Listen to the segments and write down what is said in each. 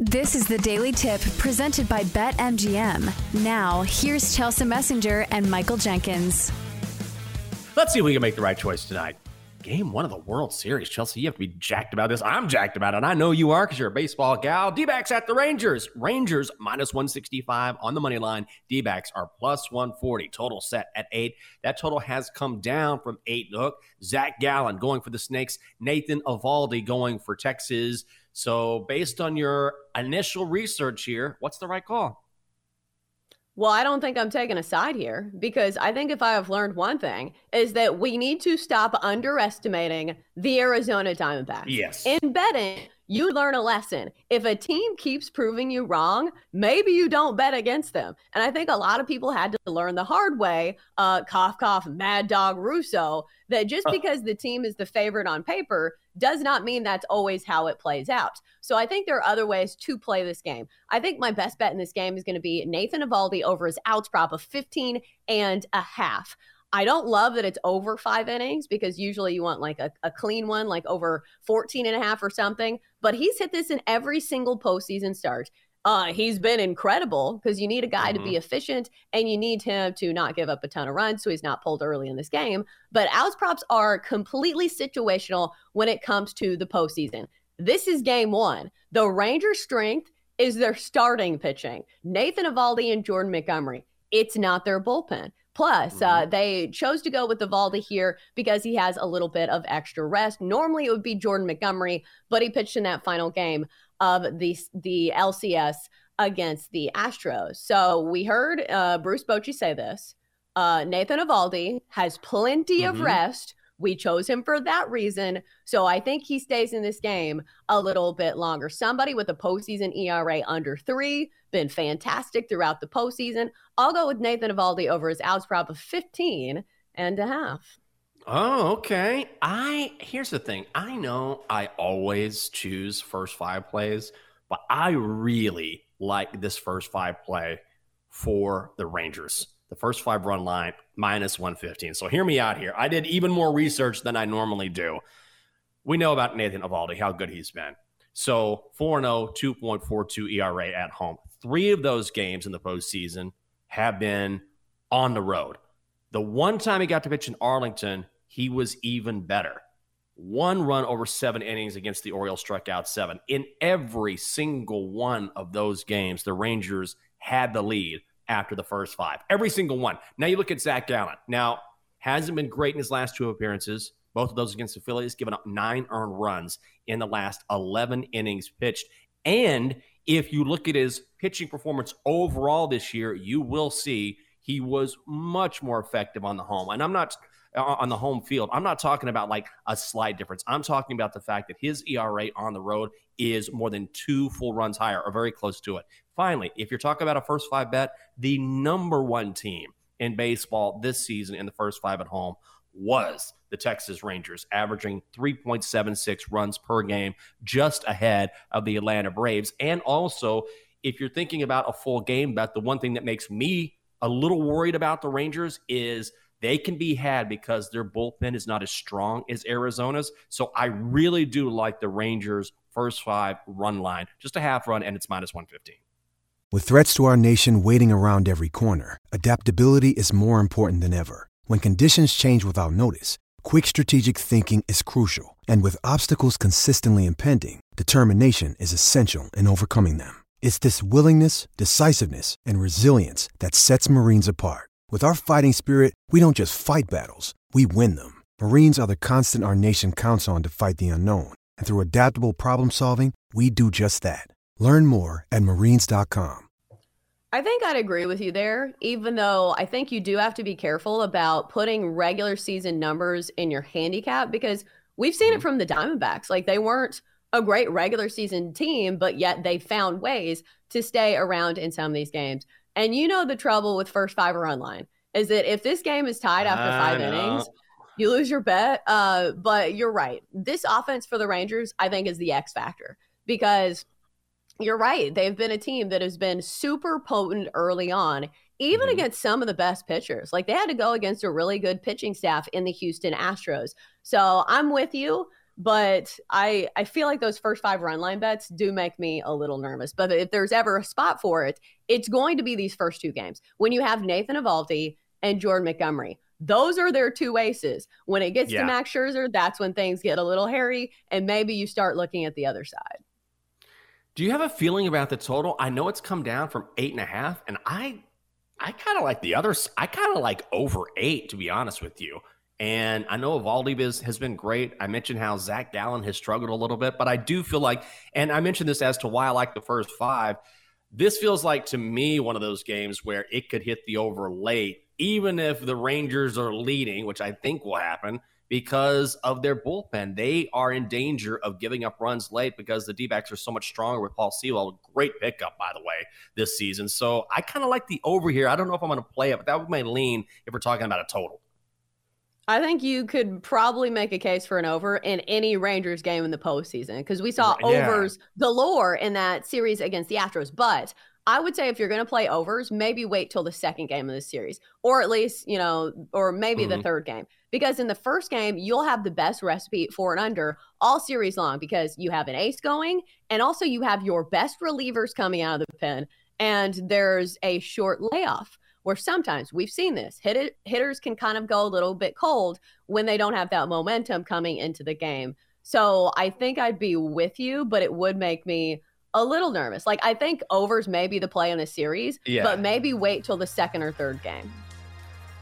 This is the Daily Tip presented by BetMGM. Now, here's Chelsea Messenger and Michael Jenkins. Let's see if we can make the right choice tonight. Game one of the World Series. Chelsea, you have to be jacked about this. I'm jacked about it. I know you are because you're a baseball gal. D-backs at the Rangers. Rangers minus 165 on the money line. D-backs are plus 140. Total set at 8. That total has come down from 8. Look, Zach Gallen going for the Snakes. Nathan Eovaldi going for Texas. So based on your initial research here, what's the right call? Well, I don't think I'm taking a side here, because I think if I have learned one thing is that we need to stop underestimating the Arizona Diamondbacks. Yes. In betting, you learn a lesson. If a team keeps proving you wrong, maybe you don't bet against them. And I think a lot of people had to learn the hard way, cough, cough, Mad Dog Russo, that just because the team is the favorite on paper does not mean that's always how it plays out. So I think there are other ways to play this game. I think my best bet in this game is going to be Nathan Eovaldi over his outs prop of 15.5. I don't love that it's over 5 innings, because usually you want like a clean one, like over 14.5 or something. But he's hit this in every single postseason start. He's been incredible, because you need a guy to be efficient, and you need him to not give up a ton of runs so he's not pulled early in this game. But outs props are completely situational when it comes to the postseason. This is game one. The Rangers' strength is their starting pitching. Nathan Eovaldi and Jordan Montgomery. It's not their bullpen. Plus, they chose to go with Eovaldi here because he has a little bit of extra rest. Normally, it would be Jordan Montgomery, but he pitched in that final game of the LCS against the Astros. So we heard Bruce Bochy say this. Nathan Eovaldi has plenty of rest. We chose him for that reason. So I think he stays in this game a little bit longer. Somebody with a postseason ERA under 3, been fantastic throughout the postseason. I'll go with Nathan Eovaldi over his outs prop of 15.5. Oh, okay. Here's the thing. I know I always choose first 5 plays, but I really like this first 5 play for the Rangers. The first 5 run line, minus 115. So hear me out here. I did even more research than I normally do. We know about Nathan Eovaldi, how good he's been. So 4-0, 2.42 ERA at home. 3 of those games in the postseason have been on the road. The one time he got to pitch in Arlington, he was even better. 1 run over 7 innings against the Orioles, struck out 7. In every single one of those games, the Rangers had the lead after the first 5. Every single one. Now you look at Zach Gallen. Now, hasn't been great in his last 2 appearances. Both of those against the Phillies, given up 9 earned runs in the last 11 innings pitched. And if you look at his pitching performance overall this year, you will see he was much more effective on the home. And I'm not on the home field. I'm not talking about like a slight difference. I'm talking about the fact that his ERA on the road is more than 2 full runs higher, or very close to it. Finally, if you're talking about a first 5 bet, the number 1 team in baseball this season in the first 5 at home was the Texas Rangers, averaging 3.76 runs per game, just ahead of the Atlanta Braves. And also, if you're thinking about a full game bet, the one thing that makes me a little worried about the Rangers is they can be had because their bullpen is not as strong as Arizona's. So I really do like the Rangers' first 5 run line. Just a half run, and it's minus 115. With threats to our nation waiting around every corner, adaptability is more important than ever. When conditions change without notice, quick strategic thinking is crucial. And with obstacles consistently impending, determination is essential in overcoming them. It's this willingness, decisiveness, and resilience that sets Marines apart. With our fighting spirit, we don't just fight battles, we win them. Marines are the constant our nation counts on to fight the unknown. And through adaptable problem solving, we do just that. Learn more at marines.com. I think I'd agree with you there, even though I think you do have to be careful about putting regular season numbers in your handicap, because we've seen it from the Diamondbacks. Like, they weren't a great regular season team, but yet they found ways to stay around in some of these games. And you know the trouble with first five-run line is that if this game is tied after five innings, you lose your bet. But you're right. This offense for the Rangers, I think, is the X factor, because – you're right. They've been a team that has been super potent early on, even against some of the best pitchers. Like, they had to go against a really good pitching staff in the Houston Astros. So I'm with you, but I feel like those first five run line bets do make me a little nervous. But if there's ever a spot for it, it's going to be these first two games when you have Nathan Eovaldi and Jordan Montgomery. Those are their two aces. When it gets to Max Scherzer, that's when things get a little hairy, and maybe you start looking at the other side. Do you have a feeling about the total? I know it's come down from 8.5, and I kind of like the others. I kind of like over 8, to be honest with you. And I know Eovaldi has been great. I mentioned how Zach Gallen has struggled a little bit, but I do feel like, and I mentioned this as to why I like the first five. This feels like, to me, one of those games where it could hit the over late, even if the Rangers are leading, which I think will happen, because of their bullpen. They are in danger of giving up runs late because the D-backs are so much stronger with Paul Sewell. Great pickup, by the way, this season. So I kind of like the over here. I don't know if I'm going to play it, but that would be my lean if we're talking about a total. I think you could probably make a case for an over in any Rangers game in the postseason, because we saw overs galore in that series against the Astros. But I would say if you're going to play overs, maybe wait till the second game of the series, or at least, you know, or maybe the third game, because in the first game, you'll have the best recipe for an under all series long, because you have an ace going, and also you have your best relievers coming out of the pen, and there's a short layoff where sometimes we've seen this. Hitters can kind of go a little bit cold when they don't have that momentum coming into the game. So I think I'd be with you, but it would make me a little nervous. Like, I think overs may be the play in the series, but maybe wait till the second or third game.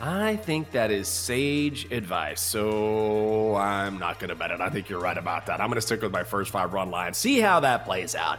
I think that is sage advice, so I'm not going to bet it. I think you're right about that. I'm going to stick with my first five run line, see how that plays out.